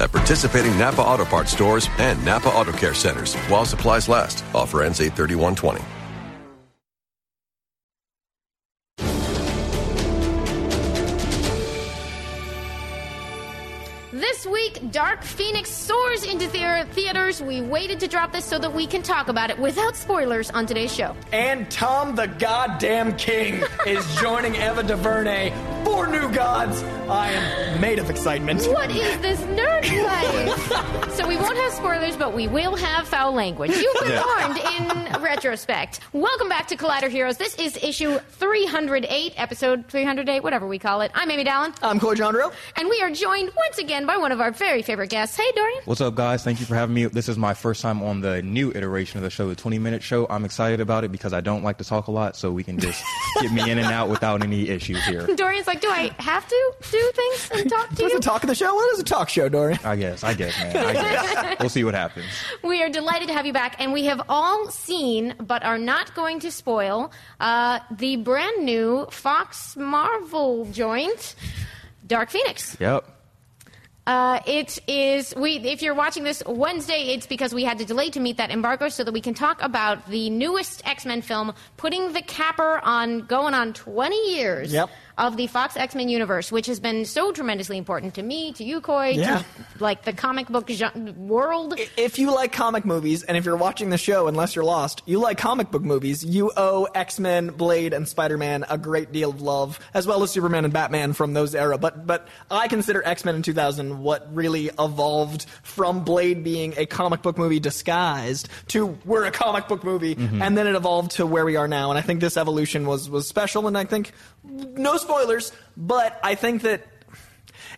At participating Napa Auto Parts stores and Napa Auto Care Centers, while supplies last. Offer ends 8/31/20. This week, Dark Phoenix soars into theaters. We waited to drop this so that we can talk about it without spoilers on today's show. And Tom the Goddamn King is joining Ava DuVernay for New Gods. I am made of excitement. What is this nerd life? So we won't have spoilers, but we will have foul language. You've been warned in retrospect. Welcome back to Collider Heroes. This is issue 308, episode 308, whatever we call it. I'm Amy Dallin. I'm Coy Jandreau. And we are joined once again by one of our very favorite guests. Hey, Dorian. What's up, guys? Thank you for having me. This is my first time on the new iteration of the show, the 20-minute show. I'm excited about it because I don't like to talk a lot, so we can just get me in and out without any issues here. Dorian's like, do I have to do things and talk to you? Is it a talk of the show? What is a talk show, Dorian? I guess, man. We'll see what happens. We are delighted to have you back, and we have all seen, but are not going to spoil, the brand new Fox Marvel joint, Dark Phoenix. Yep. If you're watching this Wednesday, it's because we had to delay to meet that embargo so that we can talk about the newest X-Men film, putting the capper on going on 20 years of the Fox X-Men universe, which has been so tremendously important to me, to you, Coy, to like the comic book world. If you like comic movies, and if you're watching the show, unless you're lost, you like comic book movies, you owe X-Men, Blade, and Spider-Man a great deal of love, as well as Superman and Batman from those era. But I consider X-Men in 2000 what really evolved from Blade being a comic book movie disguised to we're a comic book movie, and then it evolved to where we are now. And I think this evolution was special, and I think no spoilers, but I think that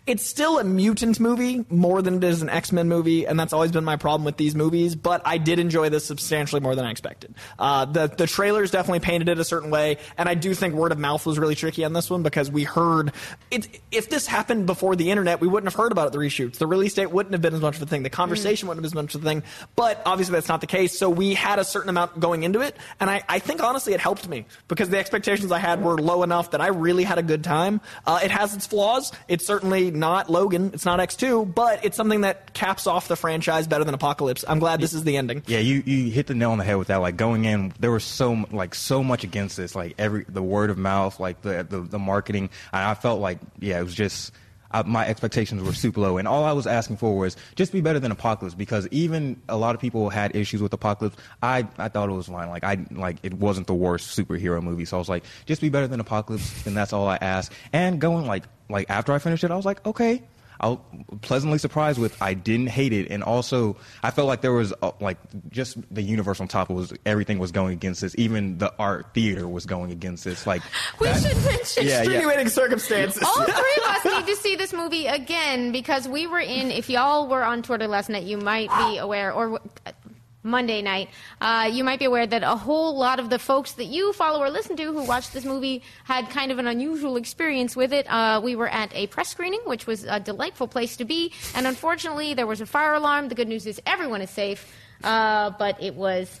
it's still a mutant movie more than it is an X-Men movie, and that's always been my problem with these movies, but I did enjoy this substantially more than I expected. The trailers definitely painted it a certain way, and I do think word of mouth was really tricky on this one because we heard... If this happened before the internet, we wouldn't have heard about it, the reshoots. The release date wouldn't have been as much of a thing. The conversation wouldn't have been as much of a thing, but obviously that's not the case, so we had a certain amount going into it, and I think honestly it helped me because the expectations I had were low enough that I really had a good time. It has its flaws. It's certainly not Logan, it's not X2, but it's something that caps off the franchise better than Apocalypse. I'm glad this is the ending. Yeah, you hit the nail on the head with that. Like going in, there was so much against this. Like the word of mouth, like the marketing. And I felt like it was just. My expectations were super low, and all I was asking for was just be better than Apocalypse, because even a lot of people had issues with Apocalypse. I thought it was fine. It wasn't the worst superhero movie, so I was like, just be better than Apocalypse, and that's all I asked. And going like after I finished it, I was like, okay. I was pleasantly surprised with I didn't hate it, and also I felt like there was just the universe on top was everything was going against this. Even the art theater was going against this. Like we should mention extenuating circumstances. All three of us need to see this movie again because we were in. If y'all were on Twitter last night, you might be aware, or Monday night. You might be aware that a whole lot of the folks that you follow or listen to who watched this movie had kind of an unusual experience with it. We were at a press screening, which was a delightful place to be, and unfortunately there was a fire alarm. The good news is everyone is safe, but it was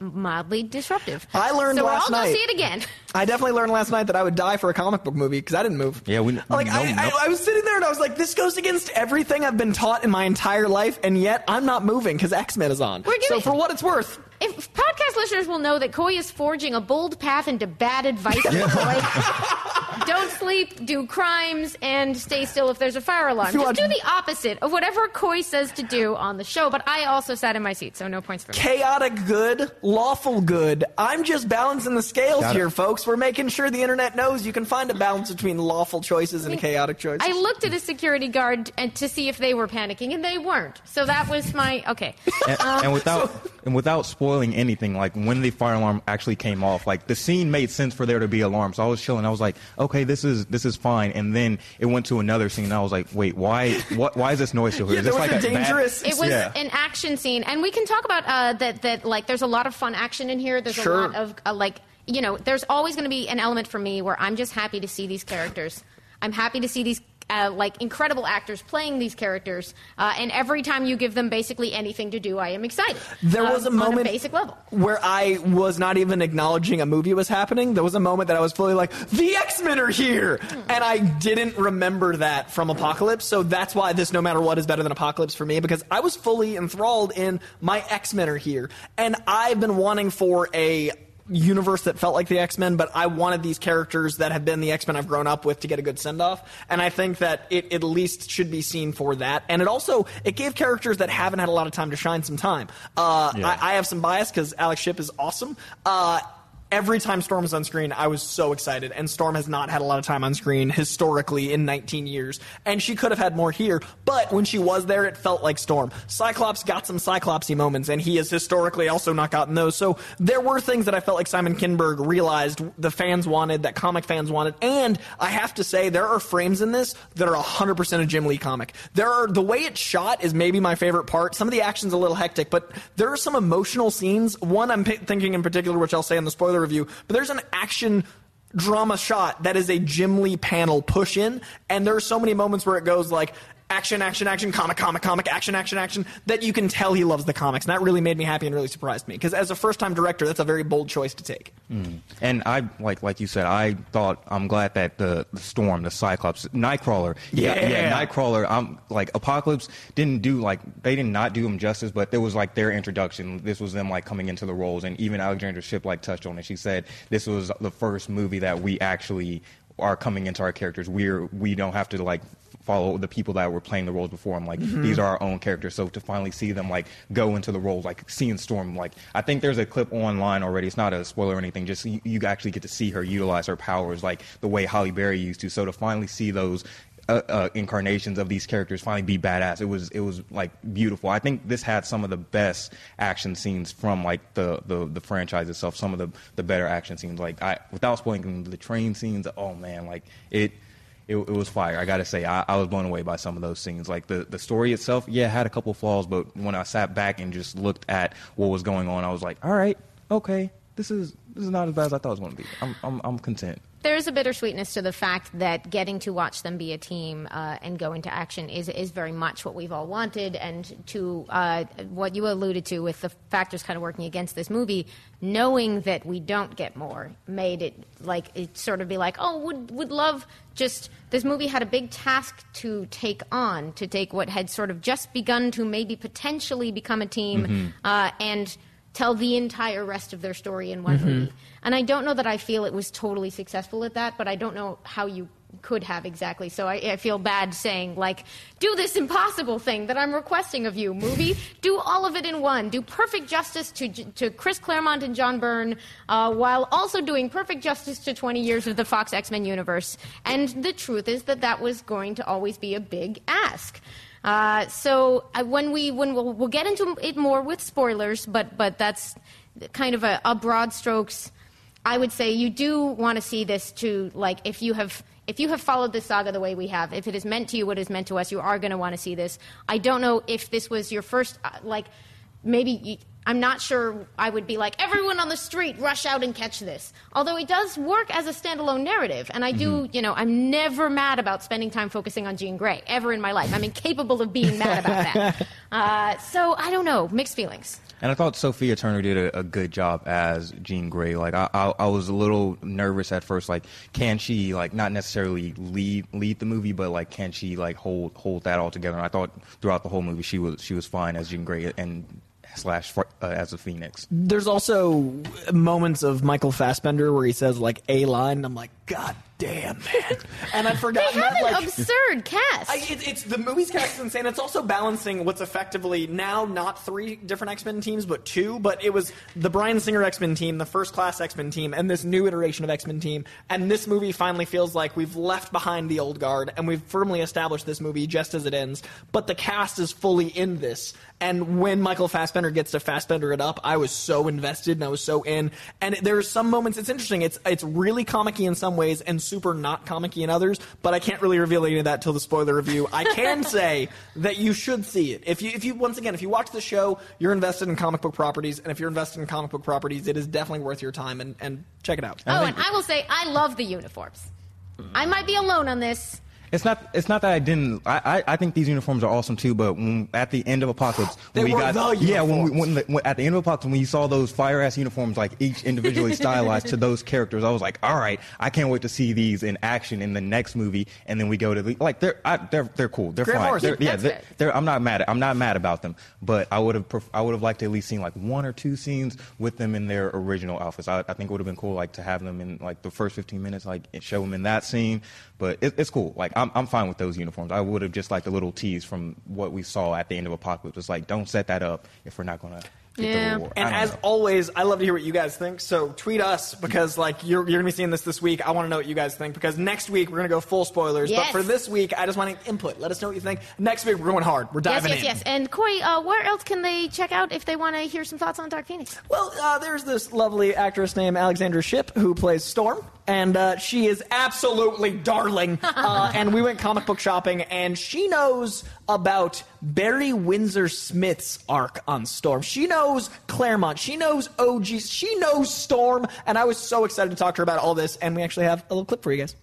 mildly disruptive. I learned last night. So we're all going to see it again. I definitely learned last night that I would die for a comic book movie because I didn't move. Yeah, I was sitting there and I was like, this goes against everything I've been taught in my entire life, and yet I'm not moving because X-Men is on. So for what it's worth. If podcast listeners will know that Coy is forging a bold path into bad advice. Like, don't sleep, do crimes, and stay still if there's a fire alarm. Just do the opposite of whatever Coy says to do on the show. But I also sat in my seat, so no points for me. Chaotic good, lawful good. I'm just balancing the scales here, folks. We're making sure the internet knows you can find a balance between lawful choices and chaotic choices. I looked at a security guard and to see if they were panicking, and they weren't. So that was my okay. And without spoiling anything, like when the fire alarm actually came off, like the scene made sense for there to be alarm. So I was chilling. I was like, okay, this is fine. And then it went to another scene. And I was like, wait, why is this noise still here? Is this like a dangerous? It was an action scene, and we can talk about that. Like, there's a lot of fun action in here. There's a lot of you know, there's always going to be an element for me where I'm just happy to see these characters. I'm happy to see these incredible actors playing these characters, and every time you give them basically anything to do, I am excited. There was a moment on a basic level where I was not even acknowledging a movie was happening. There was a moment that I was fully like, the X-Men are here! And I didn't remember that from Apocalypse, so that's why this No Matter What is better than Apocalypse for me, because I was fully enthralled in my X-Men are here. And I've been wanting for a universe that felt like the X-Men, but I wanted these characters that have been the X-Men I've grown up with to get a good send-off, and I think that it at least should be seen for that. And it gave characters that haven't had a lot of time to shine some time. I have some bias because Alex Shipp is awesome. Every time Storm was on screen, I was so excited, and Storm has not had a lot of time on screen historically in 19 years, and she could have had more here, but when she was there, it felt like Storm. Cyclops got some Cyclopsy moments, and he has historically also not gotten those, so there were things that I felt like Simon Kinberg realized the fans wanted, that comic fans wanted, and I have to say, there are frames in this that are 100% a Jim Lee comic. The way it's shot is maybe my favorite part. Some of the action's a little hectic, but there are some emotional scenes. One I'm thinking in particular, which I'll say in the spoiler review, but there's an action drama shot that is a Jim Lee panel push in, and there are so many moments where it goes like action, action, action, comic, comic, comic, action, action, action, that you can tell he loves the comics. And that really made me happy and really surprised me, because as a first-time director, that's a very bold choice to take. And I, like you said, I'm glad that the Storm, the Cyclops, Nightcrawler. Yeah, Nightcrawler. I'm like, Apocalypse didn't do, like, they did not do him justice, but there was, like, their introduction. This was them, like, coming into the roles, and even Alexandra Shipp, like, touched on it. She said this was the first movie that we actually are coming into our characters. We don't have to, like, follow the people that were playing the roles before. I'm like, these are our own characters. So to finally see them, like, go into the roles, like seeing Storm, like, I think there's a clip online already. It's not a spoiler or anything. Just you actually get to see her utilize her powers, like the way Halle Berry used to. So to finally see those incarnations of these characters finally be badass, it was like beautiful. I think this had some of the best action scenes from, like, the franchise itself. Some of the better action scenes. Like, without spoiling the train scenes, oh man, like it was fire. I gotta say, I was blown away by some of those scenes. Like, the story itself, had a couple flaws, but when I sat back and just looked at what was going on, I was like, all right, okay, this is not as bad as I thought it was going to be. I'm content. There's a bittersweetness to the fact that getting to watch them be a team and go into action is very much what we've all wanted, and to what you alluded to with the factors kind of working against this movie, knowing that we don't get more made it, like, it sort of be like, oh, would love just, this movie had a big task to take on, to take what had sort of just begun to maybe potentially become a team and tell the entire rest of their story in one movie. And I don't know that I feel it was totally successful at that, but I don't know how you could have exactly. So I feel bad saying, like, do this impossible thing that I'm requesting of you, movie. Do all of it in one. Do perfect justice to Chris Claremont and John Byrne, while also doing perfect justice to 20 years of the Fox X-Men universe. And the truth is that was going to always be a big ask. So we'll get into it more with spoilers, but that's kind of a broad strokes. I would say you do want to see this to, like, if you have followed this saga the way we have, if it is meant to you what is meant to us, you are going to want to see this. I don't know if this was your first, like, maybe I'm not sure I would be like, everyone on the street, rush out and catch this. Although it does work as a standalone narrative. And I do, you know, I'm never mad about spending time focusing on Jean Grey, ever in my life. I'm incapable of being mad about that. So I don't know, mixed feelings. And I thought Sophia Turner did a good job as Jean Grey. Like, I was a little nervous at first, like, can she, like, not necessarily lead the movie, but, like, can she, like, hold that all together? And I thought throughout the whole movie she was fine as Jean Grey and as a Phoenix. There's also moments of Michael Fassbender where he says, like, a line, and I'm like, God damn, man. And I forgot. They have that, like, absurd cast. It's the movie's cast is insane. It's also balancing what's effectively now not three different X-Men teams, but two. But it was the Bryan Singer X-Men team, the First Class X-Men team, and this new iteration of X-Men team. And this movie finally feels like we've left behind the old guard, and we've firmly established this movie just as it ends. But the cast is fully in this. And when Michael Fassbender gets to Fassbender it up, I was so invested and I was so in. And there are some moments, it's interesting, it's really comic-y in some ways and super not comic-y in others, but I can't really reveal any of that till the spoiler review. I can say that you should see it. If you once again, if you watch the show, you're invested in comic book properties, and if you're invested in comic book properties, it is definitely worth your time, and check it out. Oh, and I will say, I love the uniforms. I might be alone on this. It's not that I didn't. I think these uniforms are awesome too. But when, at the end of Apocalypse, at the end of Apocalypse, when you saw those fire ass uniforms, like each individually stylized to those characters, I was like, all right, I can't wait to see these in action in the next movie. And then we go to they're cool. They're fine. I'm not mad about them. But I would have liked to at least seen like one or two scenes with them in their original outfits. I think it would have been cool like to have them in like the first 15 minutes, like show them in that scene. But it's cool. Like I'm fine with those uniforms. I would have just liked a little tease from what we saw at the end of Apocalypse. It's like, don't set that up if we're not going to get the reward. And as always, I love to hear what you guys think. So tweet us because, like, you're going to be seeing this week. I want to know what you guys think because next week we're going to go full spoilers. Yes. But for this week, I just want input. Let us know what you think. Next week we're going hard. We're diving in. Yes. And Coy, where else can they check out if they want to hear some thoughts on Dark Phoenix? Well, there's this lovely actress named Alexandra Shipp who plays Storm. And she is absolutely darling. And we went comic book shopping, and she knows about Barry Windsor Smith's arc on Storm. She knows Claremont. She knows OG. She knows Storm. And I was so excited to talk to her about all this, and we actually have a little clip for you guys.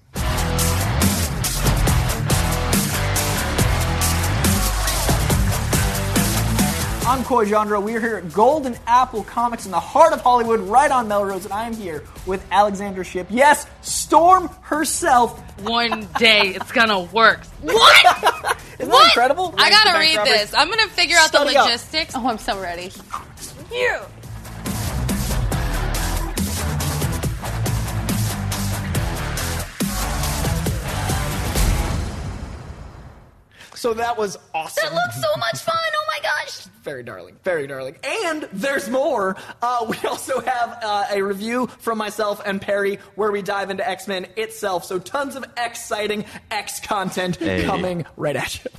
I'm Coy Jandreau. We're here at Golden Apple Comics in the heart of Hollywood, right on Melrose, and I'm here with Alexandra Shipp. Yes, Storm herself. One day it's gonna work. What? Isn't that incredible? I gotta read this. I'm gonna figure out the logistics. Oh, I'm so ready. You. So that was awesome. That looks so much fun. Oh my gosh. Very darling. Very darling. And there's more. We also have a review from myself and Perry where we dive into X-Men itself. So tons of exciting X content coming right at you.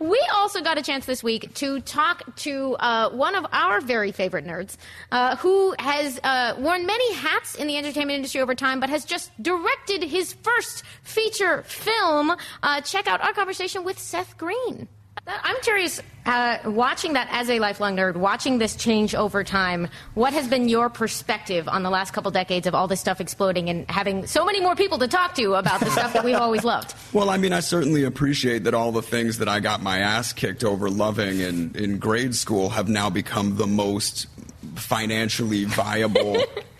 We also got a chance this week to talk to one of our very favorite nerds who has worn many hats in the entertainment industry over time but has just directed his first feature film. Check out our conversation with Seth Green. I'm curious, watching that as a lifelong nerd, watching this change over time, what has been your perspective on the last couple decades of all this stuff exploding and having so many more people to talk to about the stuff that we've always loved? Well, I mean, I certainly appreciate that all the things that I got my ass kicked over loving in grade school have now become the most financially viable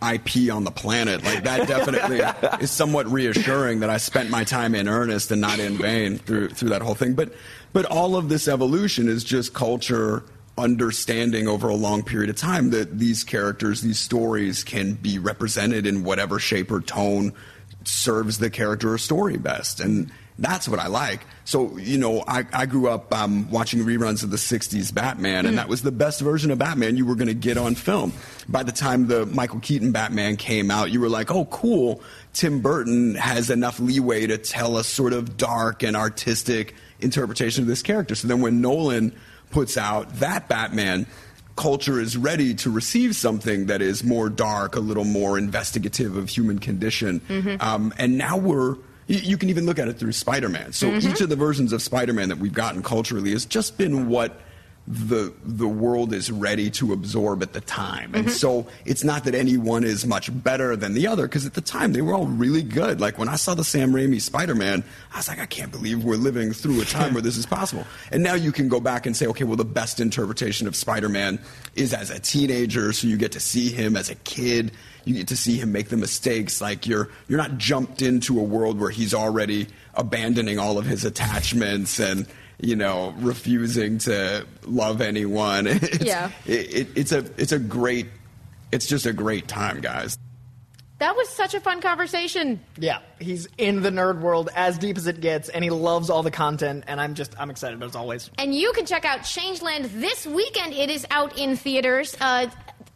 IP on the planet. Like, that definitely is somewhat reassuring that I spent my time in earnest and not in vain through that whole thing. But all of this evolution is just culture understanding over a long period of time that these characters, these stories can be represented in whatever shape or tone serves the character or story best. And that's what I like. So, you know, I grew up watching reruns of the 60s Batman, and that was the best version of Batman you were going to get on film. By the time the Michael Keaton Batman came out, you were like, oh, cool, Tim Burton has enough leeway to tell a sort of dark and artistic interpretation of this character. So then when Nolan puts out that Batman, culture is ready to receive something that is more dark, a little more investigative of human condition. And now you can even look at it through Spider-Man. So each of the versions of Spider-Man that we've gotten culturally has just been what the world is ready to absorb at the time. And so it's not that any one is much better than the other, because at the time they were all really good. Like when I saw the Sam Raimi Spider-Man, I was like, I can't believe we're living through a time where this is possible. And now you can go back and say, okay, well, the best interpretation of Spider-Man is as a teenager, so you get to see him as a kid. You get to see him make the mistakes. Like you're not jumped into a world where he's already abandoning all of his attachments and, you know, refusing to love anyone. It's just a great time, guys. That was such a fun conversation. Yeah, he's in the nerd world as deep as it gets, and he loves all the content, and I'm excited as always. And you can check out Changeland this weekend. It is out in theaters.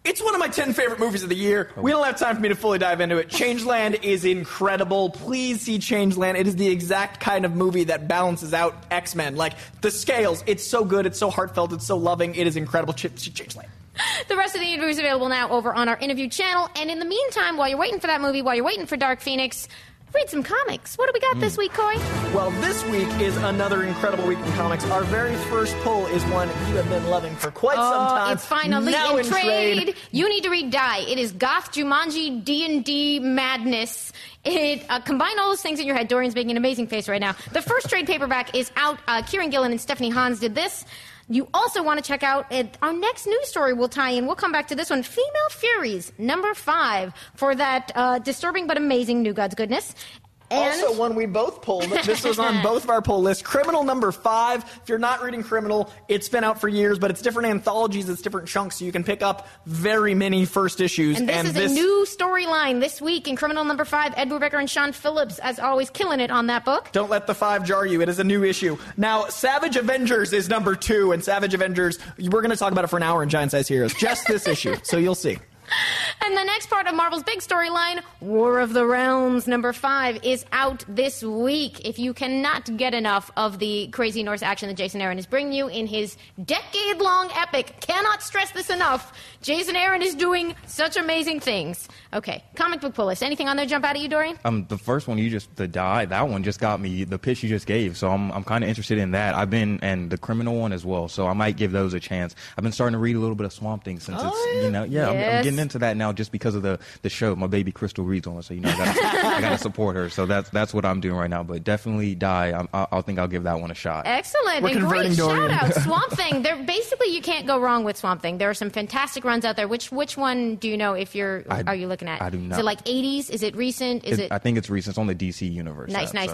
It's one of my 10 favorite movies of the year. We don't have time for me to fully dive into it. Changeland is incredible. Please see Changeland. It is the exact kind of movie that balances out X-Men. Like, the scales, it's so good, it's so heartfelt, it's so loving. It is incredible. Changeland. The rest of the interview is available now over on our interview channel. And in the meantime, while you're waiting for that movie, while you're waiting for Dark Phoenix, read some comics. What do we got this week, Coy? Well, this week is another incredible week in comics. Our very first pull is one you have been loving for quite some time. It's finally now in trade. You need to read Die. It is goth, Jumanji, D&D madness. It combine all those things in your head. Dorian's making an amazing face right now. The first trade paperback is out. Kieran Gillen and Stephanie Hans did this. You also want to check out our next news story. We'll tie in. We'll come back to this one. Female Furies, number 5, for that disturbing but amazing New Gods goodness. And also one we both pulled. This was on both of our pull lists. Criminal number 5. If you're not reading Criminal, it's been out for years, but it's different anthologies. It's different chunks, so you can pick up very many first issues. And this is a new storyline this week in Criminal number 5. Ed Brubaker and Sean Phillips, as always, killing it on that book. Don't let the 5 jar you. It is a new issue. Now, Savage Avengers is number 2, and Savage Avengers, we're going to talk about it for an hour in Giant Size Heroes. Just this issue, so you'll see. And the next part of Marvel's big storyline, War of the Realms, number 5, is out this week. If you cannot get enough of the crazy Norse action that Jason Aaron is bringing you in his decade-long epic, cannot stress this enough, Jason Aaron is doing such amazing things. Okay, comic book pull list. Anything on there jump out at you, Dorian? The first one, the Die, that one just got me, the pitch you just gave, so I'm kind of interested in that. And the Criminal one as well, so I might give those a chance. I've been starting to read a little bit of Swamp Thing since I'm getting into that now just because of the show. My baby Crystal reads on it, so I gotta support her. So that's what I'm doing right now. But definitely Die. I think I'll give that one a shot. Excellent. We're converting Dorian. Shout out Swamp Thing. Basically you can't go wrong with Swamp Thing. There are some fantastic runs out there. Which one do you know? Are you looking at? I do not. Is it like 80s? Is it recent? I think it's recent. It's on the DC Universe. Nice. I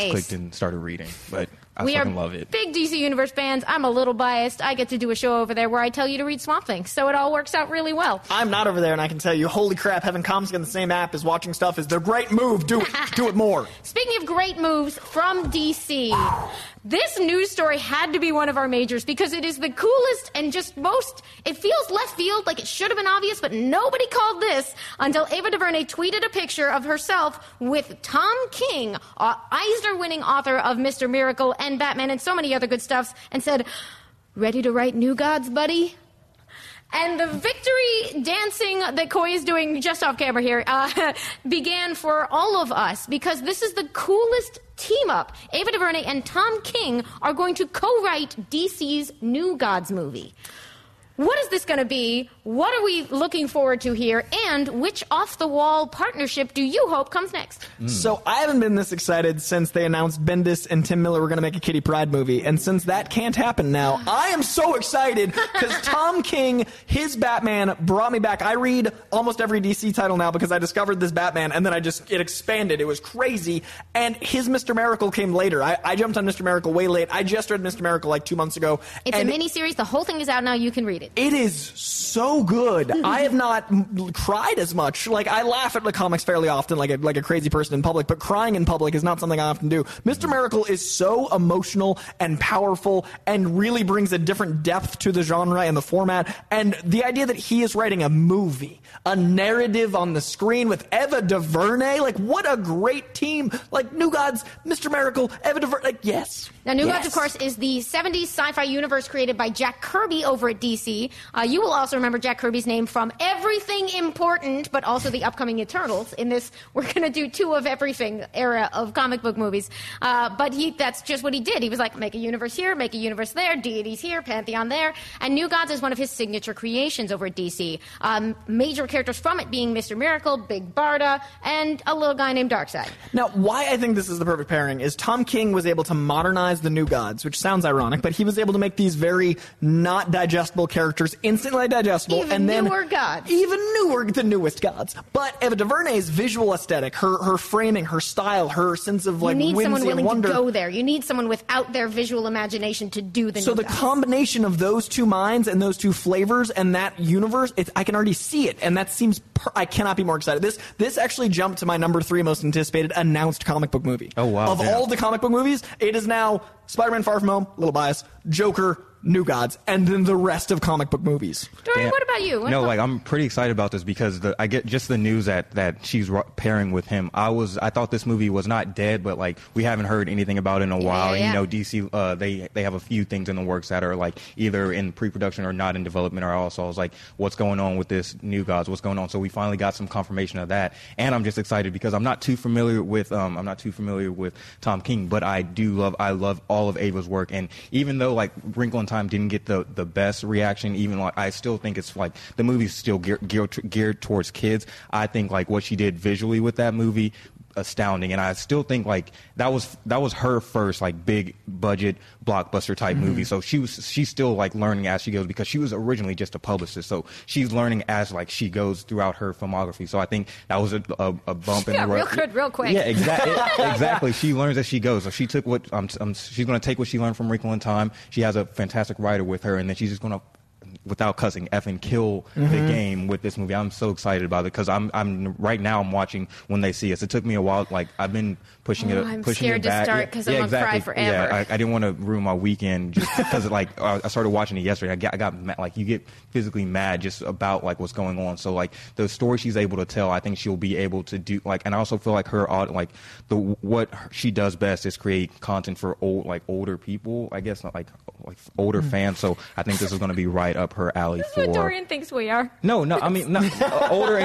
just clicked and started reading, but. We are big DC Universe fans. I'm a little biased. I get to do a show over there where I tell you to read Swamp Thing, so it all works out really well. I'm not over there, and I can tell you, holy crap, having comics on the same app as watching stuff is the great move. Do it. Do it more. Speaking of great moves from DC, this news story had to be one of our majors because it is the coolest and just most, it feels left field, like it should have been obvious, but nobody called this until Ava DuVernay tweeted a picture of herself with Tom King, Eisner-winning author of Mr. Miracle and Batman and so many other good stuffs, and said, "Ready to write New Gods, buddy?" And the victory dancing that Coy is doing just off camera here began for all of us, because this is the coolest team-up. Ava DuVernay and Tom King are going to co-write DC's New Gods movie. What is this going to be? What are we looking forward to here? And which off-the-wall partnership do you hope comes next? So I haven't been this excited since they announced Bendis and Tim Miller were going to make a Kitty Pryde movie. And since that can't happen now, I am so excited because Tom King, his Batman, brought me back. I read almost every DC title now because I discovered this Batman, and then it expanded. It was crazy. And his Mr. Miracle came later. I jumped on Mr. Miracle way late. I just read Mr. Miracle like 2 months ago. It's a miniseries. The whole thing is out now. You can read it. It is so good. I have not cried as much. Like, I laugh at the comics fairly often, like a crazy person in public, but crying in public is not something I often do. Mr. Miracle is so emotional and powerful and really brings a different depth to the genre and the format. And the idea that he is writing a movie, a narrative on the screen with Ava DuVernay, like, what a great team. Like, New Gods, Mr. Miracle, Ava DuVernay, like, yes. Now, New Gods, of course, is the 70s sci-fi universe created by Jack Kirby over at DC. Kirby. You will also remember Jack Kirby's name from everything important, but also the upcoming Eternals. In this, we're going to do two of everything era of comic book movies. But that's just what he did. He was like, make a universe here, make a universe there, deities here, pantheon there. And New Gods is one of his signature creations over at DC. Major characters from it being Mr. Miracle, Big Barda, and a little guy named Darkseid. Now, why I think this is the perfect pairing is Tom King was able to modernize the New Gods, which sounds ironic, but he was able to make these very not digestible characters instantly digestible. Even and then newer gods. Even newer than newest gods. But Ava DuVernay's visual aesthetic, her framing, her style, her sense of like whimsy and wonder. You need someone willing to go there. You need someone without their visual imagination to do the new gods. Combination of those two minds and those two flavors and that universe, I can already see it, and that seems I cannot be more excited. This actually jumped to my number 3 most anticipated announced comic book movie. Oh wow! Of all the comic book movies, it is now Spider-Man: Far From Home, a little bias, Joker, New Gods, and then the rest of comic book movies. Dorian, what about you? I'm pretty excited about this because I get just the news that she's pairing with him. I thought this movie was not dead, but like we haven't heard anything about it in a while. Yeah. And, DC, they have a few things in the works that are like either in pre-production or not in development. Or also, I was like, what's going on with this New Gods? What's going on? So we finally got some confirmation of that, and I'm just excited because I'm not too familiar with Tom King, but I love all of Ava's work, and even though like Wrinkle in Time didn't get the best reaction, even like I still think it's like the movie's still geared towards kids. I think like what she did visually with that movie, astounding, and I still think like that was her first like big budget blockbuster type movie. So she's still like learning as she goes, because she was originally just a publicist, so she's learning as like she goes throughout her filmography. So I think that was a bump in the road. Real quick. Yeah, exactly. Exactly. She learns as she goes. So she took what she's going to take what she learned from Wrinkle in Time. She has a fantastic writer with her, and then she's just going to, without cussing, effing kill the game with this movie. I'm so excited about it because I'm right now. I'm watching When They See Us. It took me a while. Like I've been pushing it. I'm pushing scared it back. To start because I'm gonna cry forever. Yeah, I didn't want to ruin my weekend just because like I started watching it yesterday. I got mad, like you get physically mad just about like what's going on. So like the story she's able to tell, I think she'll be able to do like. And I also feel like what she does best is create content for older people. I guess not like older fans. So I think this is going to be right up her alley. This is what Dorian thinks we are. No, I mean, older,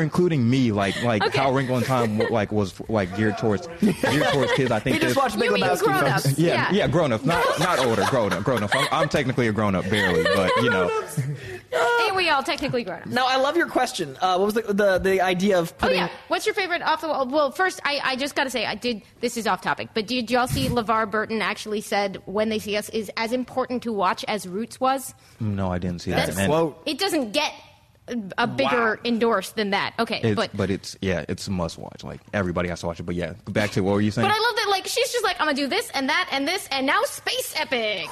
including me. Like okay. How Wrinkle in Time was geared towards kids. I think you just watched Big Lebowski. Grown-ups. Yeah, grown-ups, not older, grown-ups. I'm technically a grown-up, barely, but you know. Ain't we all technically grown-ups? Now, I love your question. What was the idea of putting? Oh yeah, what's your favorite off the wall? Well, first, I just got to say, this is off topic, but did y'all see LeVar Burton actually said When They See Us is as important to watch as Roots was? No, I didn't see that. It doesn't get a bigger endorse than that. Okay, but it's a must watch. Like everybody has to watch it. But yeah, back to what were you saying? But I love that. Like she's just like, I'm gonna do this and that and this and now space epic.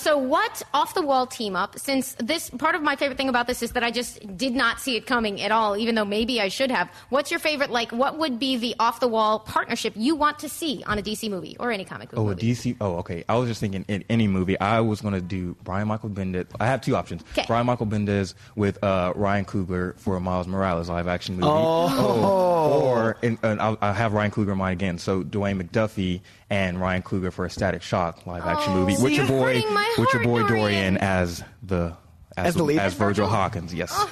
So what off the wall team up? Since this part of my favorite thing about this is that I just did not see it coming at all, even though maybe I should have. What's your favorite? Like what would be the off the wall partnership you want to see on a DC movie or any comic book movie? Okay. I was just thinking in any movie. I was gonna do Brian Michael Bendis. I have two options. Okay. Brian Michael Bendis with Ryan Coogler for a Miles Morales live action movie. Or I'll have Ryan Coogler in mind again. So Dwayne McDuffie and Ryan Coogler for a Static Shock live action movie. With your boy Dorian as Virgil Hawkins. Yes.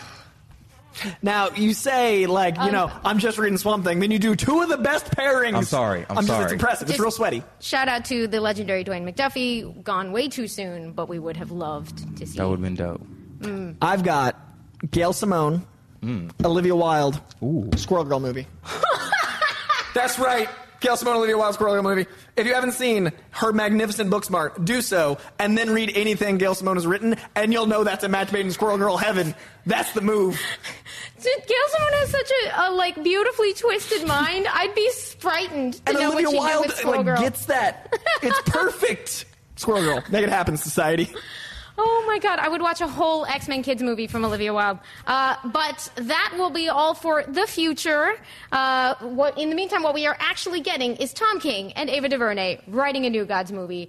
Now, you say, like, I'm just reading Swamp Thing. Then you do two of the best pairings. I'm sorry. It's impressive. It's real sweaty. Shout out to the legendary Dwayne McDuffie. Gone way too soon, but we would have loved to see. That would have been dope. I've got Gail Simone, Olivia Wilde, Squirrel Girl movie. That's right. Gail Simone, Olivia Wilde, Squirrel Girl movie. If you haven't seen her magnificent Booksmart, do so, and then read anything Gail Simone has written, and you'll know that's a match made in Squirrel Girl heaven. That's the move. Dude, Gail Simone has such a beautifully twisted mind. I'd be frightened to know Olivia what she did with Squirrel Girl. Gets that. It's perfect. Squirrel Girl. Make it happen, society. Oh, my God. I would watch a whole X-Men kids movie from Olivia Wilde. But that will be all for the future. In the meantime, what we are actually getting is Tom King and Ava DuVernay writing a New Gods movie.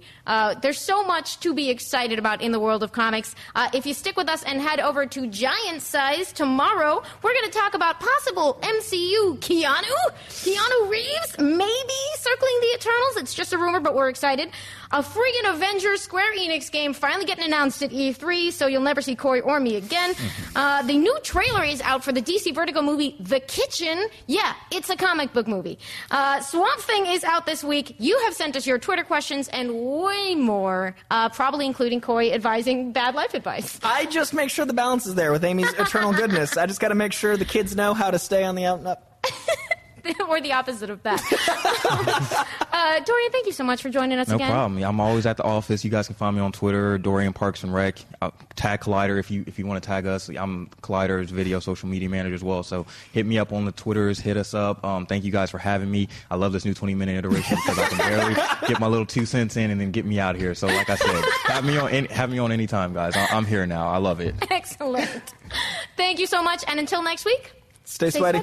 There's so much to be excited about in the world of comics. If you stick with us and head over to Giant Size tomorrow, we're going to talk about possible MCU Keanu Reeves, maybe circling the Eternals. It's just a rumor, but we're excited. A friggin' Avengers Square Enix game finally getting announced at E3. '93, so you'll never see Coy or me again. The new trailer is out for the DC Vertigo movie The Kitchen. Yeah, it's a comic book movie. Swamp Thing is out this week. You have sent us your Twitter questions and way more, probably including Coy advising bad life advice. I just make sure the balance is there with Amy's eternal goodness. I just got to make sure the kids know how to stay on the out and up. Or the opposite of that. Dorian, thank you so much for joining us again. No problem. I'm always at the office. You guys can find me on Twitter, Dorian Parks and Rec. Tag Collider if you want to tag us. I'm Collider's video social media manager as well. So hit me up on the Twitters. Hit us up. Thank you guys for having me. I love this new 20-minute iteration because I can barely get my little 2 cents in and then get me out of here. So like I said, have me on any time, guys. I'm here now. I love it. Excellent. Thank you so much. And until next week, stay sweaty.